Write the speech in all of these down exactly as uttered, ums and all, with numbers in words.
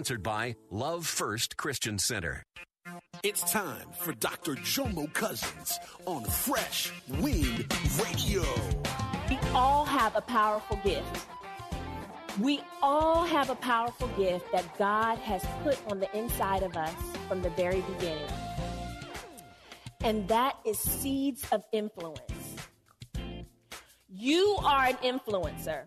Sponsored by Love First Christian Center. It's time for Doctor Jomo Cousins on Fresh Wind Radio. We all have a powerful gift. We all have a powerful gift that God has put on the inside of us from the very beginning. And that is seeds of influence. You are an influencer.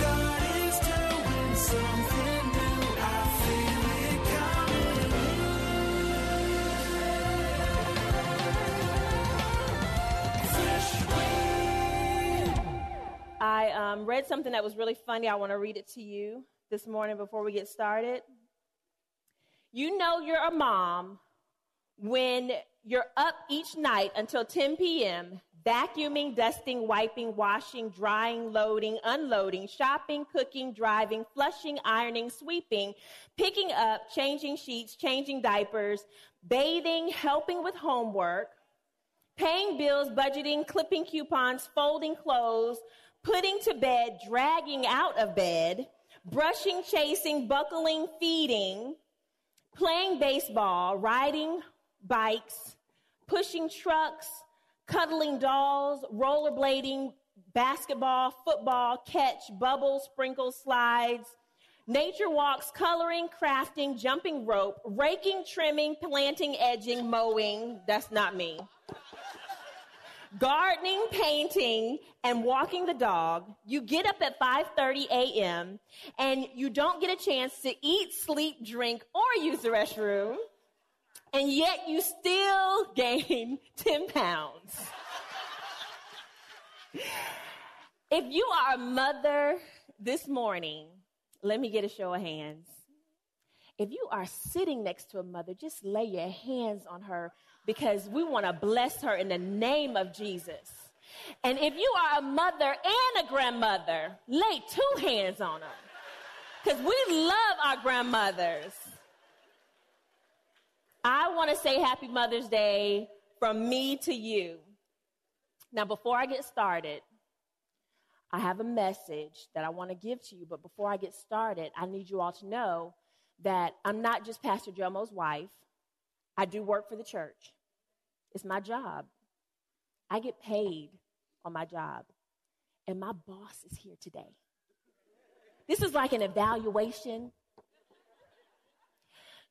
God is doing something new. I feel it coming. Fresh Wind. I um, read something that was really funny. I want to read it to you this morning before we get started. You know you're a mom when you're up each night until ten p.m., vacuuming, dusting, wiping, washing, drying, loading, unloading, shopping, cooking, driving, flushing, ironing, sweeping, picking up, changing sheets, changing diapers, bathing, helping with homework, paying bills, budgeting, clipping coupons, folding clothes, putting to bed, dragging out of bed, brushing, chasing, buckling, feeding, playing baseball, riding bikes, pushing trucks, cuddling dolls, rollerblading, basketball, football, catch, bubbles, sprinkles, slides, nature walks, coloring, crafting, jumping rope, raking, trimming, planting, edging, mowing. That's not me. Gardening, painting, and walking the dog. You get up at five thirty a.m. and you don't get a chance to eat, sleep, drink, or use the restroom, and yet you still gain ten pounds. If you are a mother this morning, let me get a show of hands. If you are sitting next to a mother, just lay your hands on her, because we want to bless her in the name of Jesus. And if you are a mother and a grandmother, lay two hands on her, because we love our grandmothers. I want to say Happy Mother's Day from me to you. Now, before I get started, I have a message that I want to give to you. But before I get started, I need you all to know that I'm not just Pastor Jomo's wife. I do work for the church. It's my job. I get paid on my job. And my boss is here today. This is like an evaluation.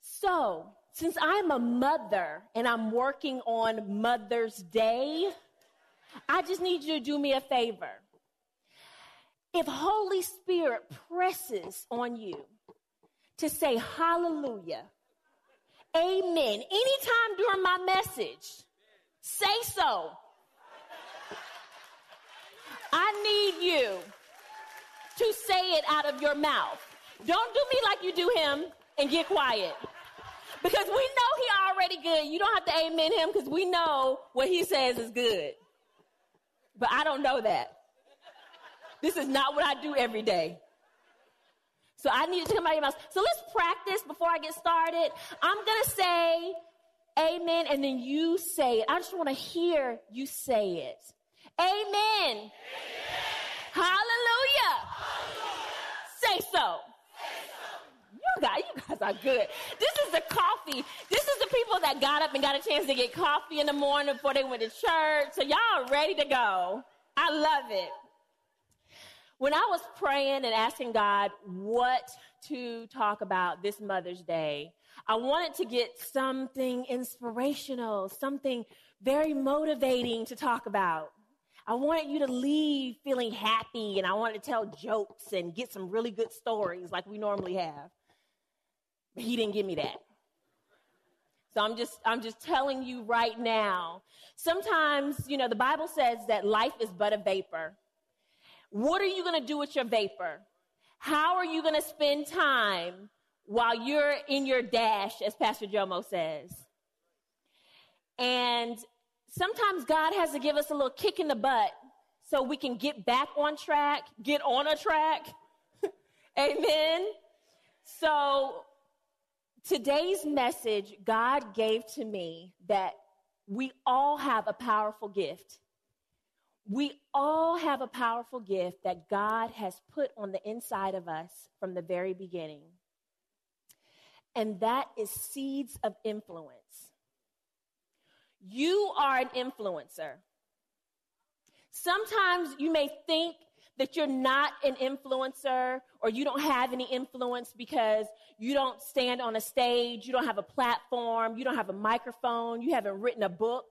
So, since I'm a mother and I'm working on Mother's Day, I just need you to do me a favor. If Holy Spirit presses on you to say hallelujah, amen, anytime during my message, say so. I need you to say it out of your mouth. Don't do me like you do him and get quiet, because we know he already good. You don't have to amen him, because we know what he says is good. But I don't know that. This is not what I do every day. So I need it to come out of your mouth. So let's practice before I get started. I'm going to say amen, and then you say it. I just want to hear you say it. Amen. Amen. Hallelujah. Hallelujah. Say so. Say so. You guys, you guys are good. This is the coffee. This is the people that got up and got a chance to get coffee in the morning before they went to church. So y'all ready to go. I love it. When I was praying and asking God what to talk about this Mother's Day, I wanted to get something inspirational, something very motivating to talk about. I wanted you to leave feeling happy, and I wanted to tell jokes and get some really good stories like we normally have. But he didn't give me that. So I'm just I'm just telling you right now. Sometimes, you know, the Bible says that life is but a vapor. What are you going to do with your vapor? How are you going to spend time while you're in your dash, as Pastor Jomo says? And sometimes God has to give us a little kick in the butt so we can get back on track, get on a track. Amen. So today's message, God gave to me that we all have a powerful gift. We all have a powerful gift that God has put on the inside of us from the very beginning. And that is seeds of influence. You are an influencer. Sometimes you may think that you're not an influencer or you don't have any influence because you don't stand on a stage, you don't have a platform, you don't have a microphone, you haven't written a book.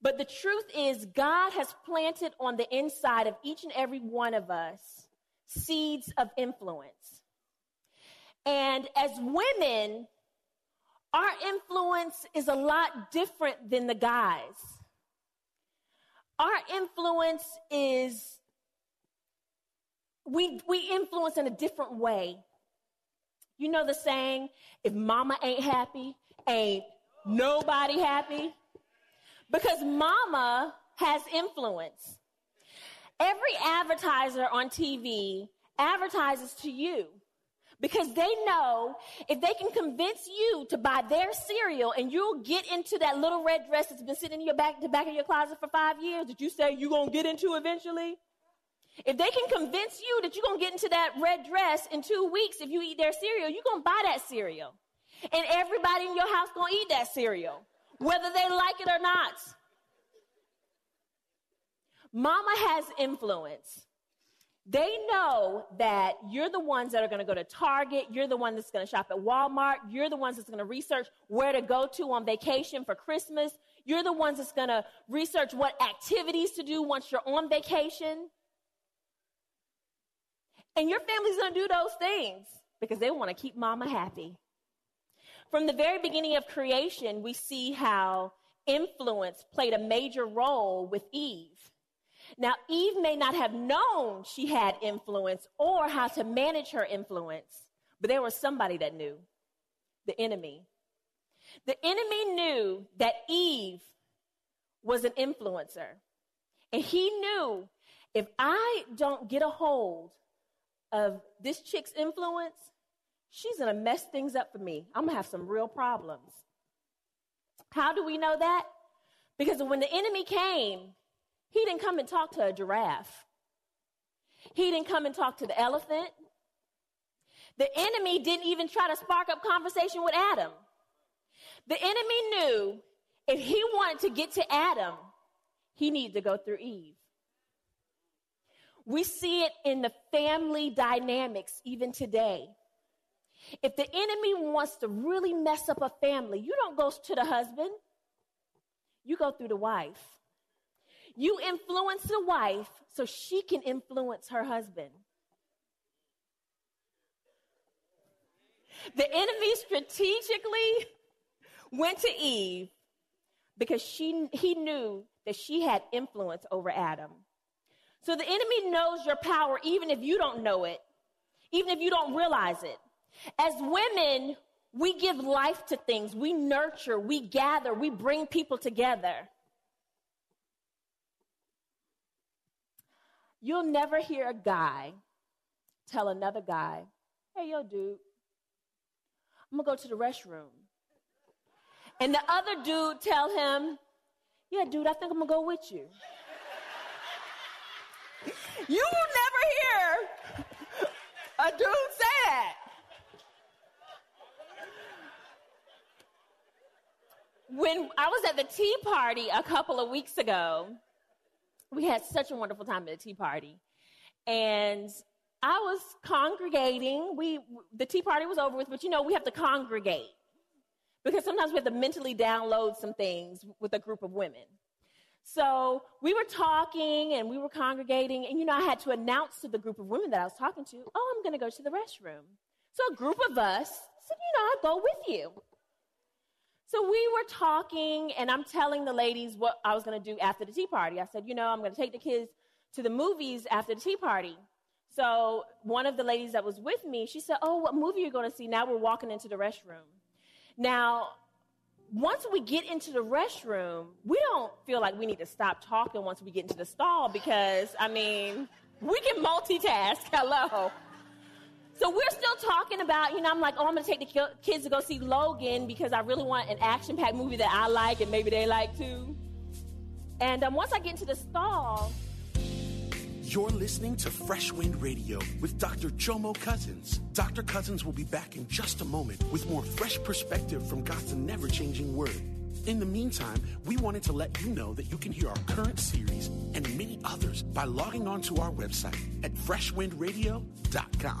But the truth is, God has planted on the inside of each and every one of us seeds of influence. And as women, our influence is a lot different than the guys. Our influence is, we we influence in a different way. You know the saying, if mama ain't happy, ain't nobody happy? Because mama has influence. Every advertiser on T V advertises to you because they know if they can convince you to buy their cereal and you'll get into that little red dress that's been sitting in your back, the back of your closet for five years that you say you're going to get into eventually. If they can convince you that you're going to get into that red dress in two weeks if you eat their cereal, you're going to buy that cereal. And everybody in your house going to eat that cereal, whether they like it or not. Mama has influence. They know that you're the ones that are going to go to Target. You're the one that's going to shop at Walmart. You're the ones that's going to research where to go to on vacation for Christmas. You're the ones that's going to research what activities to do once you're on vacation. And your family's going to do those things because they want to keep mama happy. From the very beginning of creation, we see how influence played a major role with Eve. Now, Eve may not have known she had influence or how to manage her influence, but there was somebody that knew, the enemy. The enemy knew that Eve was an influencer, and he knew if I don't get a hold of this chick's influence, she's going to mess things up for me. I'm going to have some real problems. How do we know that? Because when the enemy came, he didn't come and talk to a giraffe. He didn't come and talk to the elephant. The enemy didn't even try to spark up conversation with Adam. The enemy knew if he wanted to get to Adam, he needed to go through Eve. We see it in the family dynamics even today. If the enemy wants to really mess up a family, you don't go to the husband. You go through the wife. You influence the wife so she can influence her husband. The enemy strategically went to Eve because she, he knew that she had influence over Adam. So the enemy knows your power even if you don't know it, even if you don't realize it. As women, we give life to things. We nurture, we gather, we bring people together. You'll never hear a guy tell another guy, hey, yo, dude, I'm going to go to the restroom. And the other dude tell him, yeah, dude, I think I'm going to go with you. You will never hear a dude say that. When I was at the tea party a couple of weeks ago, we had such a wonderful time at the tea party. And I was congregating. We the tea party was over with, but you know, we have to congregate because sometimes we have to mentally download some things with a group of women. So we were talking and we were congregating, and, you know, I had to announce to the group of women that I was talking to, oh, I'm going to go to the restroom. So a group of us said, you know, I'll go with you. So we were talking, and I'm telling the ladies what I was going to do after the tea party. I said, you know, I'm going to take the kids to the movies after the tea party. So one of the ladies that was with me, she said, oh, what movie are you going to see? Now we're walking into the restroom. Now, once we get into the restroom, we don't feel like we need to stop talking once we get into the stall because, I mean, we can multitask. Hello. So we're still talking about, you know, I'm like, oh, I'm going to take the kids to go see Logan because I really want an action-packed movie that I like and maybe they like too. And um, once I get into the stall... You're listening to Fresh Wind Radio with Doctor Jomo Cousins. Doctor Cousins will be back in just a moment with more fresh perspective from God's never-changing word. In the meantime, we wanted to let you know that you can hear our current series and many others by logging on to our website at fresh wind radio dot com.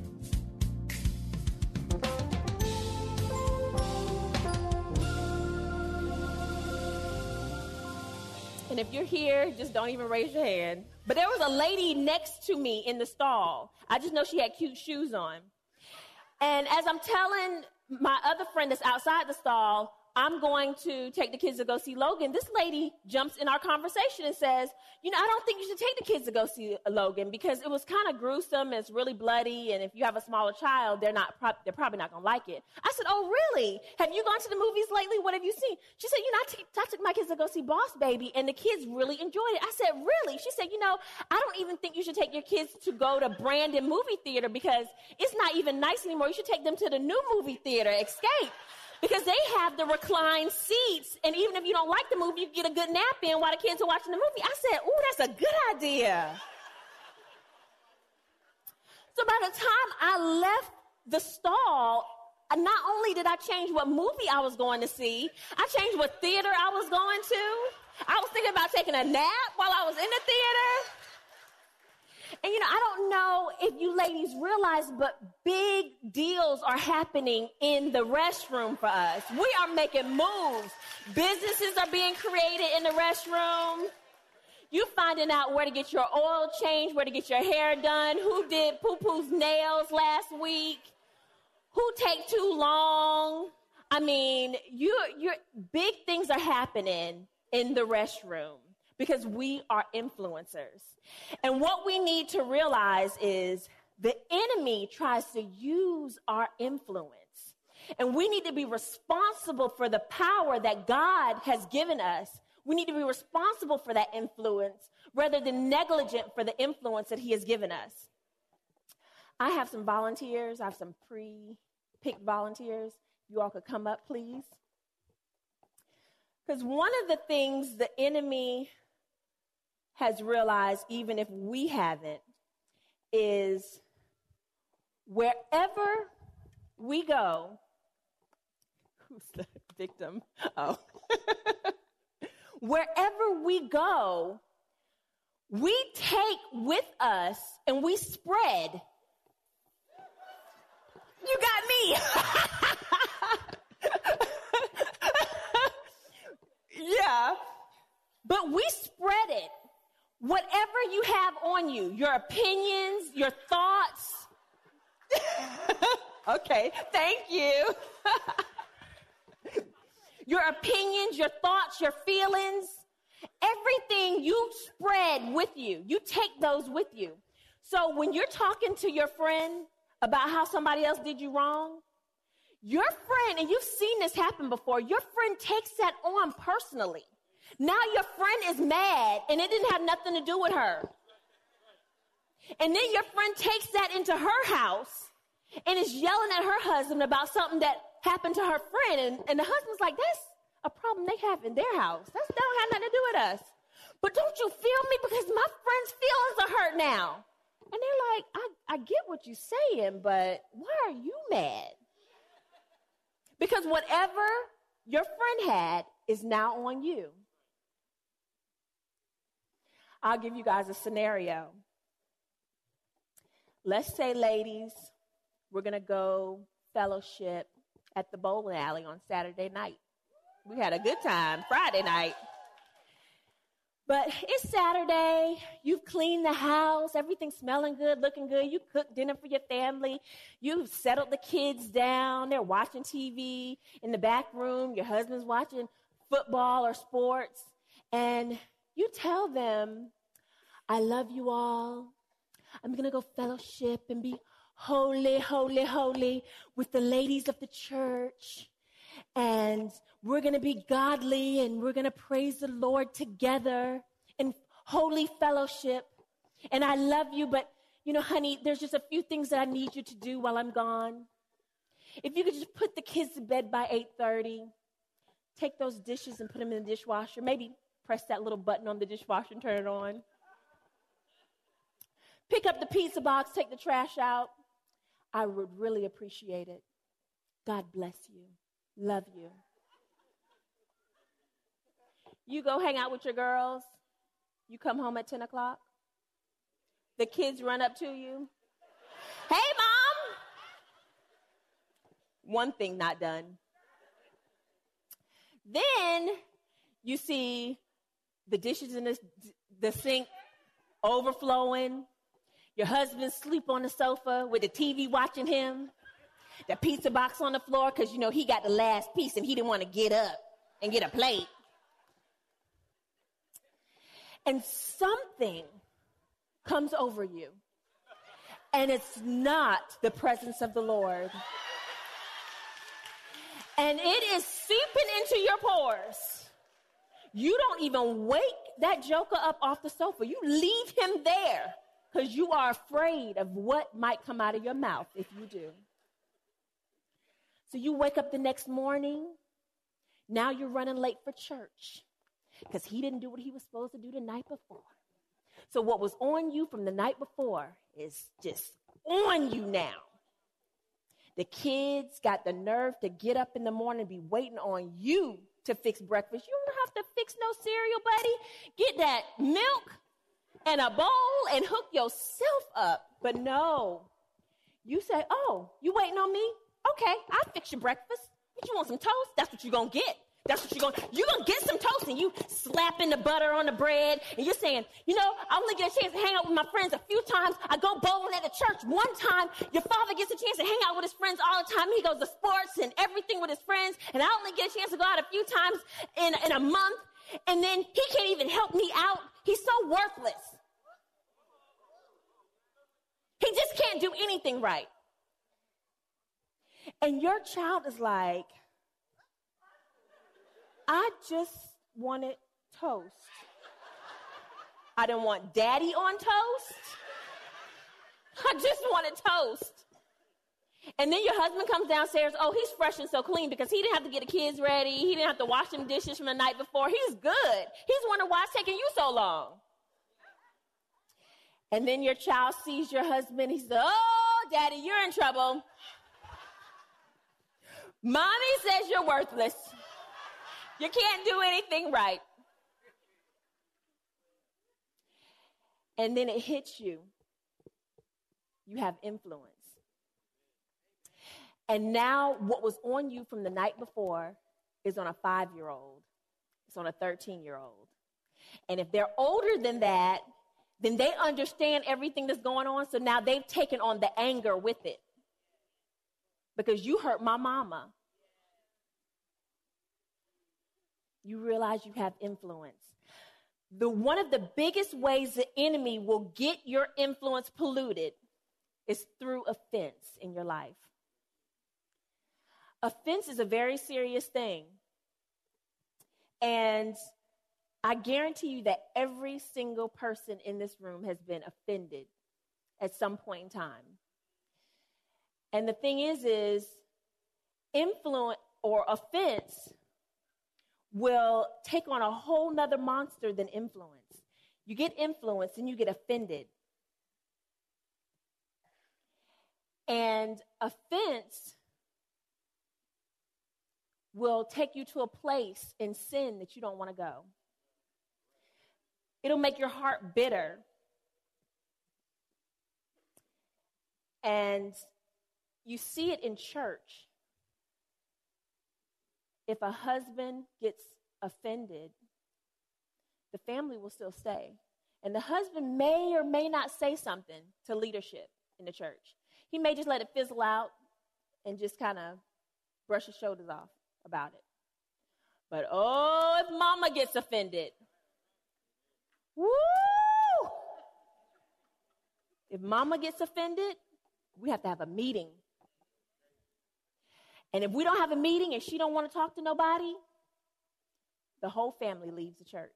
And if you're here, just don't even raise your hand. But there was a lady next to me in the stall. I just know she had cute shoes on. And as I'm telling my other friend that's outside the stall, I'm going to take the kids to go see Logan, this lady jumps in our conversation and says, you know, I don't think you should take the kids to go see Logan because it was kind of gruesome and it's really bloody. And if you have a smaller child, they're not, pro- they're probably not going to like it. I said, oh, really? Have you gone to the movies lately? What have you seen? She said, you know, I, t- I took my kids to go see Boss Baby and the kids really enjoyed it. I said, really? She said, you know, I don't even think you should take your kids to go to Brandon Movie Theater because it's not even nice anymore. You should take them to the new movie theater, Escape. Because they have the reclined seats, and even if you don't like the movie, you can get a good nap in while the kids are watching the movie. I said, ooh, that's a good idea. So by the time I left the stall, not only did I change what movie I was going to see, I changed what theater I was going to. I was thinking about taking a nap while I was in the theater. And, you know, I don't know if you ladies realize, but big deals are happening in the restroom for us. We are making moves. Businesses are being created in the restroom. You're finding out where to get your oil changed, where to get your hair done, who did Poo-Poo's nails last week, who take too long. I mean, you're, you're, big things are happening in the restroom. Because we are influencers. And what we need to realize is the enemy tries to use our influence. And we need to be responsible for the power that God has given us. We need to be responsible for that influence rather than negligent for the influence that he has given us. I have some volunteers. I have some pre-picked volunteers. You all could come up, please. Because one of the things the enemy has realized, even if we haven't, is wherever we go, who's the victim? Oh. Wherever we go, we take with us and we spread. You got me. yeah, but we spread it. Whatever you have on you, your opinions, your thoughts. Okay, thank you. Your opinions, your thoughts, your feelings, everything you spread with you, you take those with you. So when you're talking to your friend about how somebody else did you wrong, your friend, and you've seen this happen before, your friend takes that on personally. Now your friend is mad, and it didn't have nothing to do with her. And then your friend takes that into her house and is yelling at her husband about something that happened to her friend. And, and the husband's like, that's a problem they have in their house. That's, that don't have nothing to do with us. But don't you feel me? Because my friend's feelings are hurt now. And they're like, I, I get what you're saying, but why are you mad? Because whatever your friend had is now on you. I'll give you guys a scenario. Let's say, ladies, we're going to go fellowship at the bowling alley on Saturday night. We had a good time Friday night. But it's Saturday. You've cleaned the house. Everything's smelling good, looking good. You cooked dinner for your family. You've settled the kids down. They're watching T V in the back room. Your husband's watching football or sports. And you tell them, I love you all. I'm going to go fellowship and be holy, holy, holy with the ladies of the church. And we're going to be godly, and we're going to praise the Lord together in holy fellowship. And I love you, but, you know, honey, there's just a few things that I need you to do while I'm gone. If you could just put the kids to bed by eight thirty, take those dishes and put them in the dishwasher, maybe press that little button on the dishwasher and turn it on. Pick up the pizza box, take the trash out. I would really appreciate it. God bless you. Love you. You go hang out with your girls. You come home at ten o'clock. The kids run up to you. Hey, Mom! One thing not done. Then you see the dishes in the, the sink overflowing. Your husband sleep on the sofa with the T V watching him. The pizza box on the floor because, you know, he got the last piece and he didn't want to get up and get a plate. And something comes over you, and it's not the presence of the Lord. And it is seeping into your pores. You don't even wake that joker up off the sofa. You leave him there because you are afraid of what might come out of your mouth if you do. So you wake up the next morning. Now you're running late for church because he didn't do what he was supposed to do the night before. So what was on you from the night before is just on you now. The kids got the nerve to get up in the morning and be waiting on you to fix breakfast. You don't have to fix no cereal, buddy. Get that milk and a bowl and hook yourself up. But no, you say, oh, you waiting on me? Okay, I'll fix your breakfast. But you want some toast? That's what you're going to get. That's what you're going to You're going to get some toast, and you slapping the butter on the bread, and you're saying, you know, I only get a chance to hang out with my friends a few times. I go bowling at the church one time. Your father gets a chance to hang out with his friends all the time. He goes to sports and everything with his friends, and I only get a chance to go out a few times in, in a month, and then he can't even help me out. He's so worthless. He just can't do anything right. And your child is like, I just wanted toast. I didn't want daddy on toast. I just wanted toast. And then your husband comes downstairs. Oh, he's fresh and so clean because he didn't have to get the kids ready. He didn't have to wash them dishes from the night before. He's good. He's wondering why it's taking you so long. And then your child sees your husband. He says, oh, daddy, you're in trouble. Mommy says you're worthless. You can't do anything right. And then it hits you. You have influence. And now what was on you from the night before is on a five-year-old. It's on a thirteen-year-old. And if they're older than that, then they understand everything that's going on. So now they've taken on the anger with it. Because you hurt my mama. You realize you have influence. The one of the biggest ways the enemy will get your influence polluted is through offense in your life. Offense is a very serious thing. And I guarantee you that every single person in this room has been offended at some point in time. And the thing is, is influence or offense will take on a whole nother monster than influence. You get influenced and you get offended. And offense will take you to a place in sin that you don't want to go. It'll make your heart bitter. And you see it in church. If a husband gets offended, the family will still stay. And the husband may or may not say something to leadership in the church. He may just let it fizzle out and just kind of brush his shoulders off about it. But, oh, if mama gets offended, woo! If mama gets offended, we have to have a meeting. And if we don't have a meeting and she don't want to talk to nobody, the whole family leaves the church.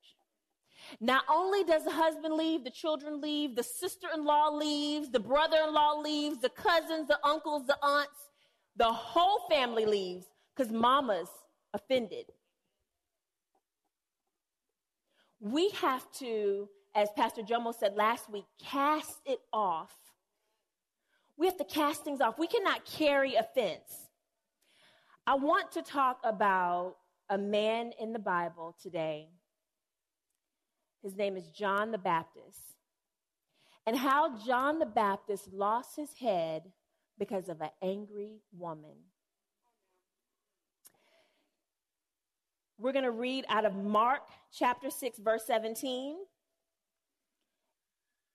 Not only does the husband leave, the children leave, the sister-in-law leaves, the brother-in-law leaves, the cousins, the uncles, the aunts, the whole family leaves because mama's offended. We have to, as Pastor Jomo said last week, cast it off. We have to cast things off. We cannot carry offense. I want to talk about a man in the Bible today. His name is John the Baptist. And how John the Baptist lost his head because of an angry woman. We're going to read out of Mark chapter six, verse seventeen.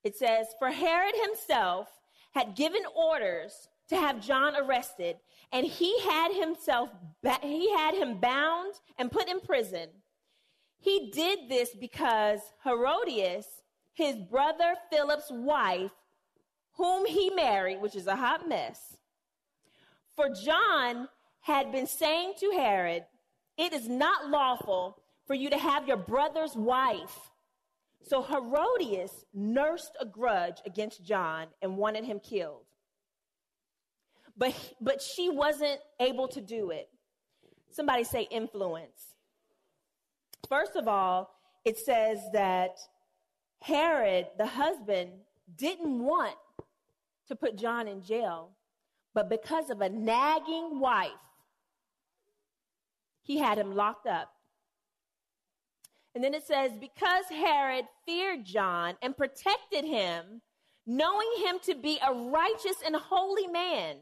It says, "For Herod himself had given orders to have John arrested, and he had himself ba- he had him bound and put in prison. He did this because Herodias, his brother Philip's wife, whom he married," which is a hot mess, "for John had been saying to Herod, 'It is not lawful for you to have your brother's wife.' So Herodias nursed a grudge against John and wanted him killed. But, but she wasn't able to do it." Somebody say influence. First of all, it says that Herod, the husband, didn't want to put John in jail, but because of a nagging wife, he had him locked up. And then it says, "Because Herod feared John and protected him, knowing him to be a righteous and holy man,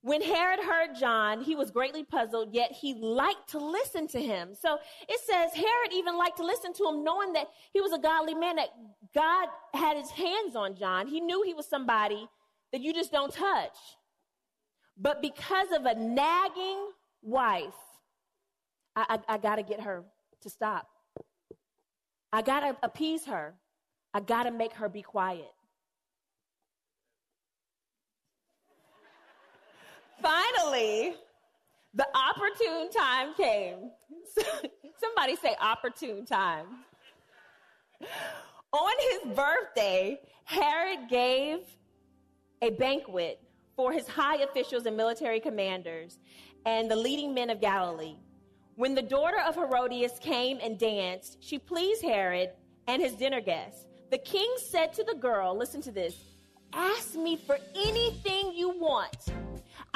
when Herod heard John, he was greatly puzzled, yet he liked to listen to him." So it says Herod even liked to listen to him, knowing that he was a godly man, that God had his hands on John. He knew he was somebody that you just don't touch. But because of a nagging wife, I, I, I got to get her to stop. I got to appease her. I got to make her be quiet. Finally, the opportune time came. Somebody say opportune time. On his birthday, Herod gave a banquet for his high officials and military commanders and the leading men of Galilee. When the daughter of Herodias came and danced, she pleased Herod and his dinner guests. The king said to the girl, listen to this, "Ask me for anything you want.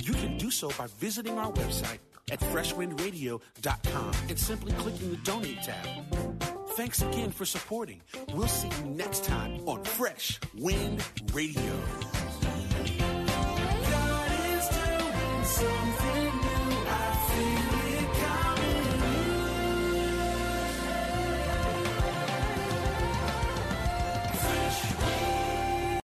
you can do so by visiting our website at fresh wind radio dot com and simply clicking the Donate tab. Thanks again for supporting. We'll see you next time on Fresh Wind Radio.